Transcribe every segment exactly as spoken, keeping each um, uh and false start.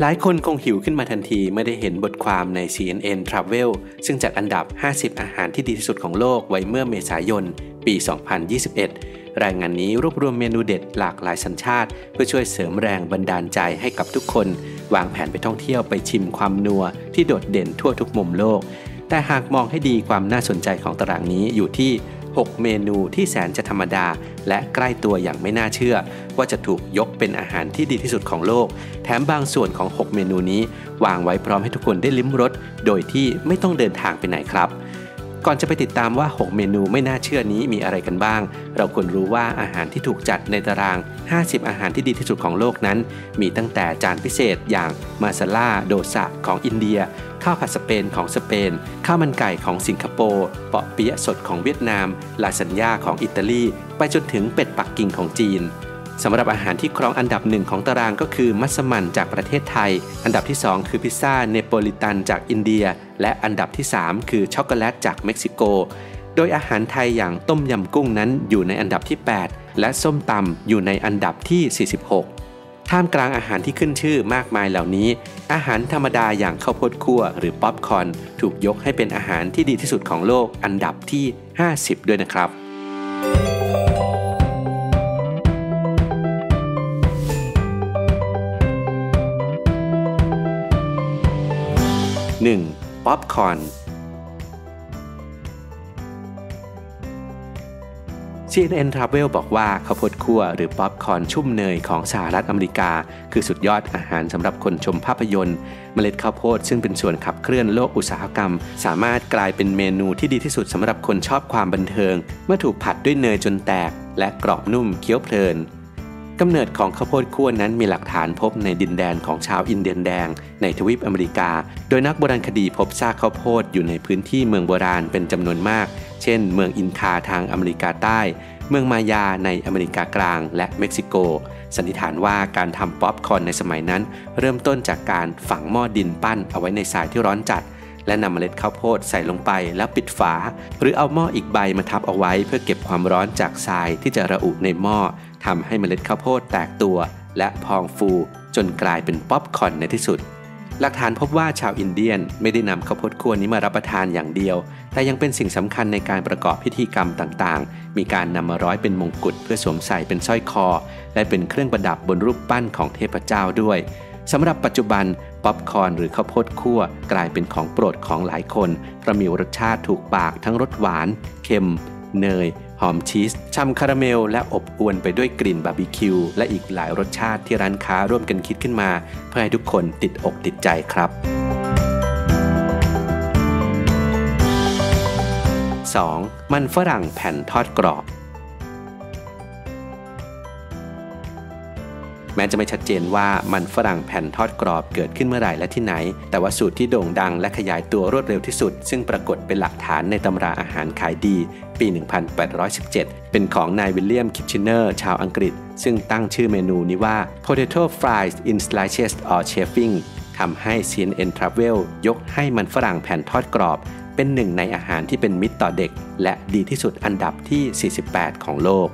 หลายคนคงหิวขึ้นมาทันทีเมื่อได้เห็นบทความใน ซี เอ็น เอ็น Travel ซึ่งจัดอันดับ ห้าสิบ อาหารที่ดีที่สุดของโลกไว้เมื่อเมษายน ปี สองพันยี่สิบเอ็ด รายงานนี้รวบรวมเมนูเด็ดหลากหลายสัญชาติเพื่อช่วยเสริมแรงบันดาลใจให้กับทุกคนวางแผนไปท่องเที่ยวไปชิมความนัวที่โดดเด่นทั่วทุกมุมโลกแต่หากมองให้ดีความน่าสนใจของตารางนี้อยู่ที่หกเมนูที่แสนจะธรรมดาและใกล้ตัวอย่างไม่น่าเชื่อว่าจะถูกยกเป็นอาหารที่ดีที่สุดของโลกแถมบางส่วนของหกเมนูนี้วางไว้พร้อมให้ทุกคนได้ลิ้มรสโดยที่ไม่ต้องเดินทางไปไหนครับก่อนจะไปติดตามว่าหกเมนูไม่น่าเชื่อนี้มีอะไรกันบ้างเราควรรู้ว่าอาหารที่ถูกจัดในตารางห้าสิบอาหารที่ดีที่สุดของโลกนั้นมีตั้งแต่จานพิเศษอย่างมาซาล่าโดซะของอินเดียข้าวผัดสเปนของสเปนข้าวมันไก่ของสิงคโปร์เปาะเปี๊ยะสดของเวียดนามลาซานญ่าของอิตาลีไปจนถึงเป็ดปักกิ่งของจีนสำหรับอาหารที่ครองอันดับหนึ่งของตารางก็คือมัสมั่นจากประเทศไทยอันดับที่สองคือพิซซ่าเนโปลิตันจากอินเดียและอันดับที่สามคือช็อกโกแลตจากเม็กซิโกโดยอาหารไทยอย่างต้มยำกุ้งนั้นอยู่ในอันดับที่แปดและส้มตำอยู่ในอันดับที่สี่สิบหกท่ามกลางอาหารที่ขึ้นชื่อมากมายเหล่านี้อาหารธรรมดาอย่างข้าวโพดคั่วหรือป๊อปคอร์นถูกยกให้เป็นอาหารที่ดีที่สุดของโลกอันดับที่ห้าสิบด้วยนะครับหนึ่งป๊อปคอร์น ซี เอ็น เอ็น Travel บอกว่าข้าวโพดคั่วหรือป๊อปคอร์นชุ่มเนยของสหรัฐอเมริกาคือสุดยอดอาหารสำหรับคนชมภาพยนตร์เมล็ดข้าวโพดซึ่งเป็นส่วนขับเคลื่อนโลกอุตสาหกรรมสามารถกลายเป็นเมนูที่ดีที่สุดสำหรับคนชอบความบันเทิงเมื่อถูกผัดด้วยเนยจนแตกและกรอบนุ่มเคี้ยวเพลินกำเนิดของข้าวโพดคั่วนั้นมีหลักฐานพบในดินแดนของชาวอินเดียนแดงในทวีปอเมริกาโดยนักโบราณคดีพบซากข้าวโพดอยู่ในพื้นที่เมืองโบราณเป็นจำนวนมากเช่นเมืองอินคาทางอเมริกาใต้เมืองมายาในอเมริกากลางและเม็กซิโกสันนิษฐานว่าการทำป๊อปคอร์นในสมัยนั้นเริ่มต้นจากการฝังหม้อดินปั้นเอาไว้ในทรายที่ร้อนจัดและนำเมล็ดข้าวโพดใส่ลงไปแล้วปิดฝาหรือเอาหม้ออีกใบมาทับเอาไว้เพื่อเก็บความร้อนจากทรายที่จะระอุในหม้อทำให้เมล็ดข้าวโพดแตกตัวและพองฟูจนกลายเป็นป๊อปคอร์นในที่สุดหลักฐานพบว่าชาวอินเดียนไม่ได้นำข้าวโพดคั่วนี้มารับประทานอย่างเดียวแต่ยังเป็นสิ่งสำคัญในการประกอบพิธีกรรมต่างๆมีการนำมาร้อยเป็นมงกุฎเพื่อสวมใส่เป็นสร้อยคอและเป็นเครื่องประดับบนรูปปั้นของเทพเจ้าด้วยสำหรับปัจจุบันป๊อปคอร์นหรือข้าวโพดคั่วกลายเป็นของโปรดของหลายคนเพราะมีรสชาติถูกปากทั้งรสหวานเค็มเนยหอมชีสฉ่ำคาราเมลและอบอวลไปด้วยกลิ่นบาร์บีคิวและอีกหลายรสชาติที่ร้านค้าร่วมกันคิดขึ้นมาเพื่อให้ทุกคนติดอกติดใจครับ สอง มันฝรั่งแผ่นทอดกรอบแม้จะไม่ชัดเจนว่ามันฝรั่งแผ่นทอดกรอบเกิดขึ้นเมื่อไหร่และที่ไหนแต่ว่าสูตรที่โด่งดังและขยายตัวรวดเร็วที่สุดซึ่งปรากฏเป็นหลักฐานในตำราอาหารขายดีปี หนึ่งพันแปดร้อยสิบเจ็ด เป็นของนายวิลเลียมคิทเชเนอร์ชาวอังกฤษซึ่งตั้งชื่อเมนูนี้ว่า Potato Fries in Slices or Chefing ทำให้ ซี เอ็น เอ็น Travel ยกให้มันฝรั่งแผ่นทอดกรอบเป็นหนึ่งในอาหารที่เป็นมิตรต่อเด็กและดีที่สุดอันดับที่สี่สิบแปดของโลก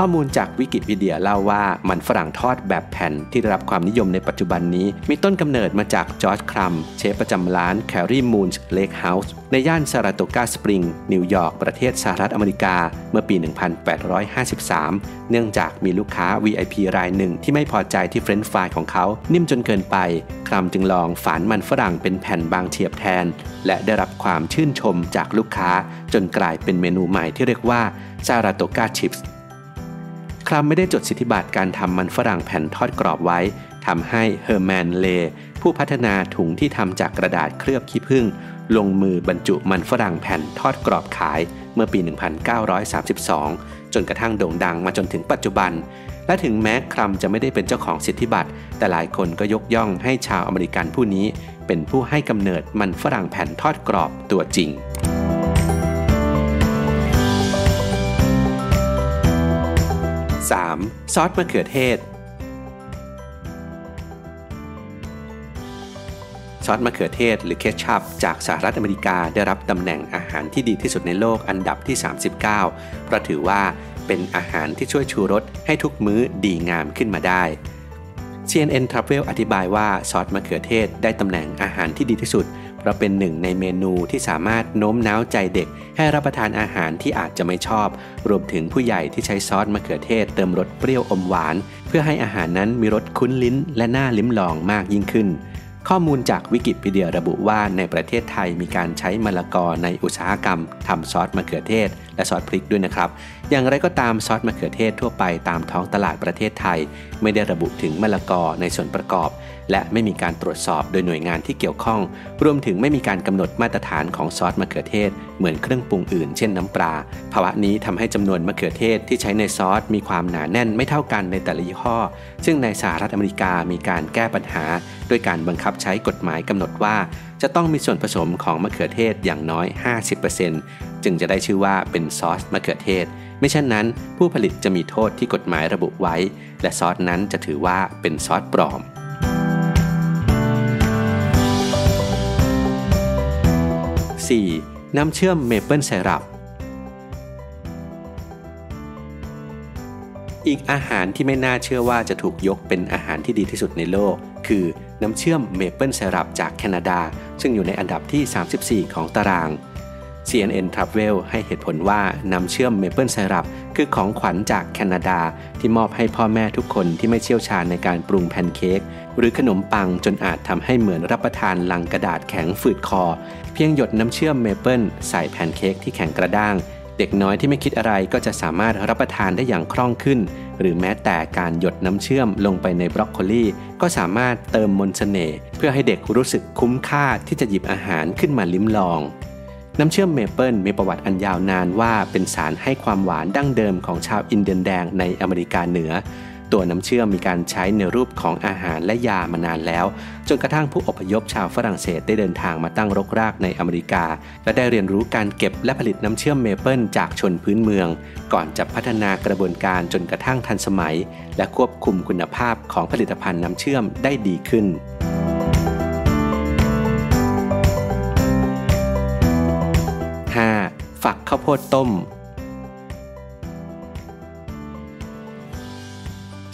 ข้อมูลจากวิกิพีเดียเล่าว่ามันฝรั่งทอดแบบแผ่นที่ได้รับความนิยมในปัจจุบันนี้มีต้นกำเนิดมาจากจอร์จครัมเชฟประจำร้าน Carry Moon's Lake House ในย่าน Saratoga Chips นิวยอร์กประเทศสหรัฐอเมริกาเมื่อปี หนึ่งพันแปดร้อยห้าสิบสาม เนื่องจากมีลูกค้า วี ไอ พี รายหนึ่งที่ไม่พอใจที่เฟรนช์ฟรายของเขานิ่มจนเกินไปครัมจึงลองฝานมันฝรั่งเป็นแผ่นบางเฉียบแทนและได้รับความชื่นชมจากลูกค้าจนกลายเป็นเมนูใหม่ที่เรียกว่า Saratoga Chipsครัมไม่ได้จดสิทธิบัตรการทำมันฝรั่งแผ่นทอดกรอบไว้ทำให้เฮอร์แมนเลผู้พัฒนาถุงที่ทำจากกระดาษเคลือบขี้ผึ้งลงมือบรรจุมันฝรั่งแผ่นทอดกรอบขายเมื่อปี หนึ่งพันเก้าร้อยสามสิบสอง จนกระทั่งโด่งดังมาจนถึงปัจจุบันและถึงแม้ครัมจะไม่ได้เป็นเจ้าของสิทธิบัตรแต่หลายคนก็ยกย่องให้ชาวอเมริกันผู้นี้เป็นผู้ให้กำเนิดมันฝรั่งแผ่นทอดกรอบตัวจริงสาม ซอสมะเขือเทศซอสมะเขือเทศหรือเคชัพจากสหรัฐอเมริกาได้รับตำแหน่งอาหารที่ดีที่สุดในโลกอันดับที่สามสิบเก้าเพราะถือว่าเป็นอาหารที่ช่วยชูรสให้ทุกมื้อดีงามขึ้นมาได้ ซี เอ็น เอ็น Travel อธิบายว่าซอสมะเขือเทศได้ตำแหน่งอาหารที่ดีที่สุดเพราะเป็นหนึ่งในเมนูที่สามารถโน้มน้าวใจเด็กให้รับประทานอาหารที่อาจจะไม่ชอบรวมถึงผู้ใหญ่ที่ใช้ซอสมะเขือเทศเติมรสเปรี้ยวอมหวานเพื่อให้อาหารนั้นมีรสคุ้นลิ้นและน่าลิ้มลองมากยิ่งขึ้นข้อมูลจากวิกิพีเดียระบุว่าในประเทศไทยมีการใช้มะละกอในอุตสาหกรรมทำซอสมะเขือเทศและซอสพริกด้วยนะครับอย่างไรก็ตามซอสมะเขือเทศทั่วไปตามท้องตลาดประเทศไทยไม่ได้ระบุถึงมะละกอในส่วนประกอบและไม่มีการตรวจสอบโดยหน่วยงานที่เกี่ยวข้องรวมถึงไม่มีการกำหนดมาตรฐานของซอสมะเขือเทศเหมือนเครื่องปรุงอื่นเช่นน้ำปลาภาวะนี้ทำให้จำนวนมะเขือเทศที่ใช้ในซอสมีความหนาแน่นไม่เท่ากันในแต่ละยี่ห้อซึ่งในสหรัฐอเมริกามีการแก้ปัญหาด้วยการบังคับใช้กฎหมายกำหนดว่าจะต้องมีส่วนผสมของมะเขือเทศอย่างน้อย ห้าสิบเปอร์เซ็นต์ จึงจะได้ชื่อว่าเป็นซอสมะเขือเทศไม่เช่นนั้นผู้ผลิตจะมีโทษที่กฎหมายระบุไว้และซอสนั้นจะถือว่าเป็นซอสปลอมสี่น้ำเชื่อมเมเปิลไซรัปอีกอาหารที่ไม่น่าเชื่อว่าจะถูกยกเป็นอาหารที่ดีที่สุดในโลกคือน้ำเชื่อมเมเปิลไซรัปจากแคนาดาซึ่งอยู่ในอันดับที่สามสิบสี่ของตาราง ซี เอ็น เอ็น Travel ให้เหตุผลว่าน้ำเชื่อมเมเปิลไซรัปคือของขวัญจากแคนาดาที่มอบให้พ่อแม่ทุกคนที่ไม่เชี่ยวชาญในการปรุงแพนเค้กหรือขนมปังจนอาจทำให้เหมือนรับประทานลังกระดาษแข็งฝืดคอเพียงหยดน้ำเชื่อมเมเปิลใส่แพนเค้กที่แข็งกระด้างเด็กน้อยที่ไม่คิดอะไรก็จะสามารถรับประทานได้อย่างคล่องขึ้นหรือแม้แต่การหยดน้ำเชื่อมลงไปในบรอกโคลีก็สามารถเติมมนต์เสน่ห์เพื่อให้เด็กรู้สึกคุ้มค่าที่จะหยิบอาหารขึ้นมาลิ้มลองน้ำเชื่อมเมเปิลมีประวัติอันยาวนานว่าเป็นสารให้ความหวานดั้งเดิมของชาวอินเดียนแดงในอเมริกาเหนือตัวน้ำเชื่อมมีการใช้ในรูปของอาหารและยามานานแล้วจนกระทั่งผู้อพยพชาวฝรั่งเศสได้เดินทางมาตั้งรกรากในอเมริกาและได้เรียนรู้การเก็บและผลิตน้ำเชื่อมเมเปิลจากชนพื้นเมืองก่อนจะพัฒนากระบวนการจนกระทั่งทันสมัยและควบคุมคุณภาพของผลิตภัณฑ์น้ำเชื่อมได้ดีขึ้นห้าฝักข้าวโพดต้ม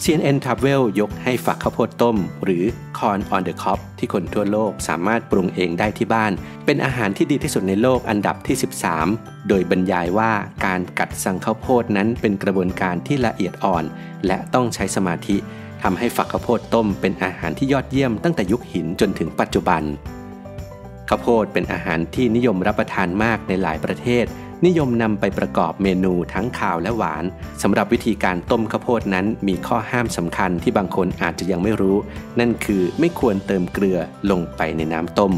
ซี เอ็น เอ็น Travel ยกให้ฝักข้าวโพดต้มหรือ Corn on the Cob ที่คนทั่วโลกสามารถปรุงเองได้ที่บ้านเป็นอาหารที่ดีที่สุดในโลกอันดับที่สิบสามโดยบรรยายว่าการกัดสั่งข้าวโพดนั้นเป็นกระบวนการที่ละเอียดอ่อนและต้องใช้สมาธิทำให้ฝักข้าวโพดต้มเป็นอาหารที่ยอดเยี่ยมตั้งแต่ยุคหินจนถึงปัจจุบันข้าวโพดเป็นอาหารที่นิยมรับประทานมากในหลายประเทศนิยมนำไปประกอบเมนูทั้งคาวและหวานสำหรับวิธีการต้มข้าวโพดนั้นมีข้อห้ามสำคัญที่บางคนอาจจะยังไม่รู้นั่นคือไม่ควรเติมเกลือลงไปในน้ำต้ม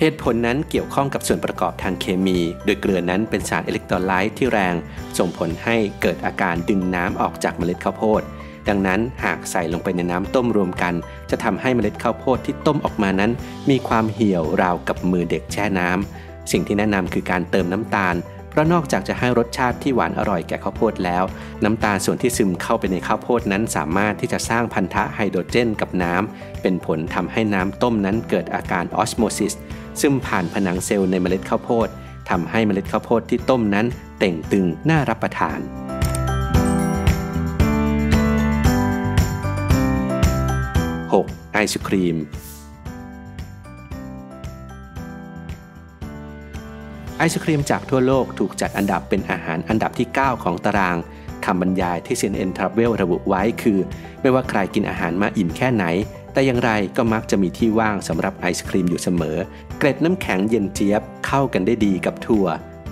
เหตุผลนั้นเกี่ยวข้องกับส่วนประกอบทางเคมีโดยเกลือนั้นเป็นสารอิเล็กโทรไลต์ที่แรงส่งผลให้เกิดอาการดึงน้ำออกจากเมล็ดข้าวโพดดังนั้นหากใส่ลงไปในน้ำต้มรวมกันจะทำให้เมล็ดข้าวโพดที่ต้มออกมานั้นมีความเหี่ยวราวกับมือเด็กแช่น้ำสิ่งที่แนะนำคือการเติมน้ำตาลเพราะนอกจากจะให้รสชาติที่หวานอร่อยแก่ข้าวโพดแล้วน้ำตาลส่วนที่ซึมเข้าไปในข้าวโพดนั้นสามารถที่จะสร้างพันธะไฮโดรเจนกับน้ำเป็นผลทำให้น้ำต้มนั้นเกิดอาการออสโมซิสซึ่งผ่านผนังเซลล์ในเมล็ดข้าวโพดทำให้เมล็ดข้าวโพดที่ต้มนั้นเต่งตึงน่ารับประทานหกไอศครีมไอศครีมจากทั่วโลกถูกจัดอันดับเป็นอาหารอันดับที่เก้าของตารางคำบรรยายที่ ซี เอ็น เอ็น Travel ระบุไว้คือไม่ว่าใครกินอาหารมาอิ่มแค่ไหนแต่อย่างไรก็มักจะมีที่ว่างสำหรับไอศครีมอยู่เสมอเกล็ดน้ำแข็งเย็นเจี๊ยบเข้ากันได้ดีกับถั่ว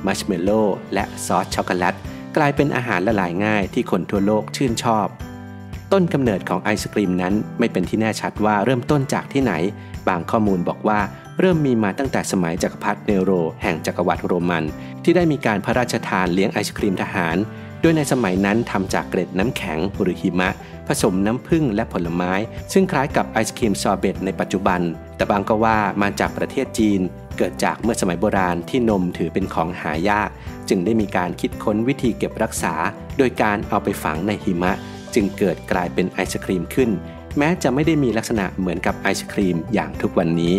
มัชเมลโล่และซอสช็อกโกแลตกลายเป็นอาหารละลายง่ายที่คนทั่วโลกชื่นชอบต้นกำเนิดของไอศกรีมนั้นไม่เป็นที่แน่ชัดว่าเริ่มต้นจากที่ไหนบางข้อมูลบอกว่าเริ่มมีมาตั้งแต่สมัยจักรพรรดิเนโรแห่งจักรวรรดิโรมันที่ได้มีการพระราชทานเลี้ยงไอศกรีมทหารโดยในสมัยนั้นทำจากเกล็ดน้ำแข็งหรือหิมะผสมน้ำผึ้งและผลไม้ซึ่งคล้ายกับไอศกรีมซอร์เบตในปัจจุบันแต่บางก็ว่ามาจากประเทศจีนเกิดจากเมื่อสมัยโบราณที่นมถือเป็นของหายากจึงได้มีการคิดค้นวิธีเก็บรักษาโดยการเอาไปฝังในหิมะจึงเกิดกลายเป็นไอศครีมขึ้นแม้จะไม่ได้มีลักษณะเหมือนกับไอศครีมอย่างทุกวันนี้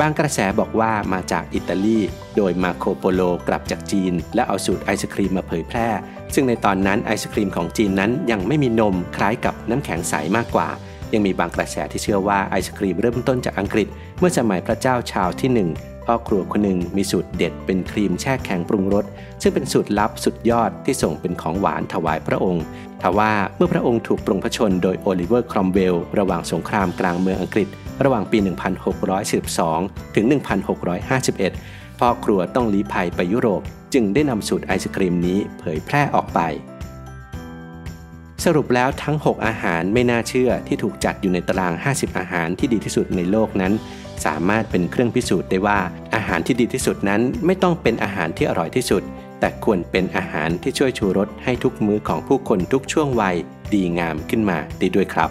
บางกระแสบอกว่ามาจากอิตาลีโดยมาโคโปโลกลับจากจีนและเอาสูตรไอศครีมมาเผยแพร่ซึ่งในตอนนั้นไอศครีมของจีนนั้นยังไม่มีนมคล้ายกับน้ำแข็งใสมากกว่า ยังมีบางกระแสที่เชื่อว่าไอศครีมเริ่มต้นจากอังกฤษเมื่อสมัยพระเจ้าชาร์ลส์ที่หนึ่งพ่อครัวคนหนึ่งมีสูตรเด็ดเป็นครีมแช่แข็งปรุงรสซึ่งเป็นสูตรลับสุดยอดที่ส่งเป็นของหวานถวายพระองค์ทว่าเมื่อพระองค์ถูกปรงพระชนม์โดยโอลิเวอร์ครอมเวลระหว่างสงครามกลางเมืองอังกฤษระหว่างปีหนึ่งพันหกร้อยสิบสองถึงหนึ่งพันหกร้อยห้าสิบเอ็ดพ่อครัวต้องลี้ภัยไปยุโรปจึงได้นำสูตรไอศครีมนี้เผยแพร่ออกไปสรุปแล้วทั้งหกอาหารไม่น่าเชื่อที่ถูกจัดอยู่ในตารางห้าสิบอาหารที่ดีที่สุดในโลกนั้นสามารถเป็นเครื่องพิสูจน์ได้ว่าอาหารที่ดีที่สุดนั้นไม่ต้องเป็นอาหารที่อร่อยที่สุดแต่ควรเป็นอาหารที่ช่วยชูรสให้ทุกมื้อของผู้คนทุกช่วงวัยดีงามขึ้นมาได้ด้วยครับ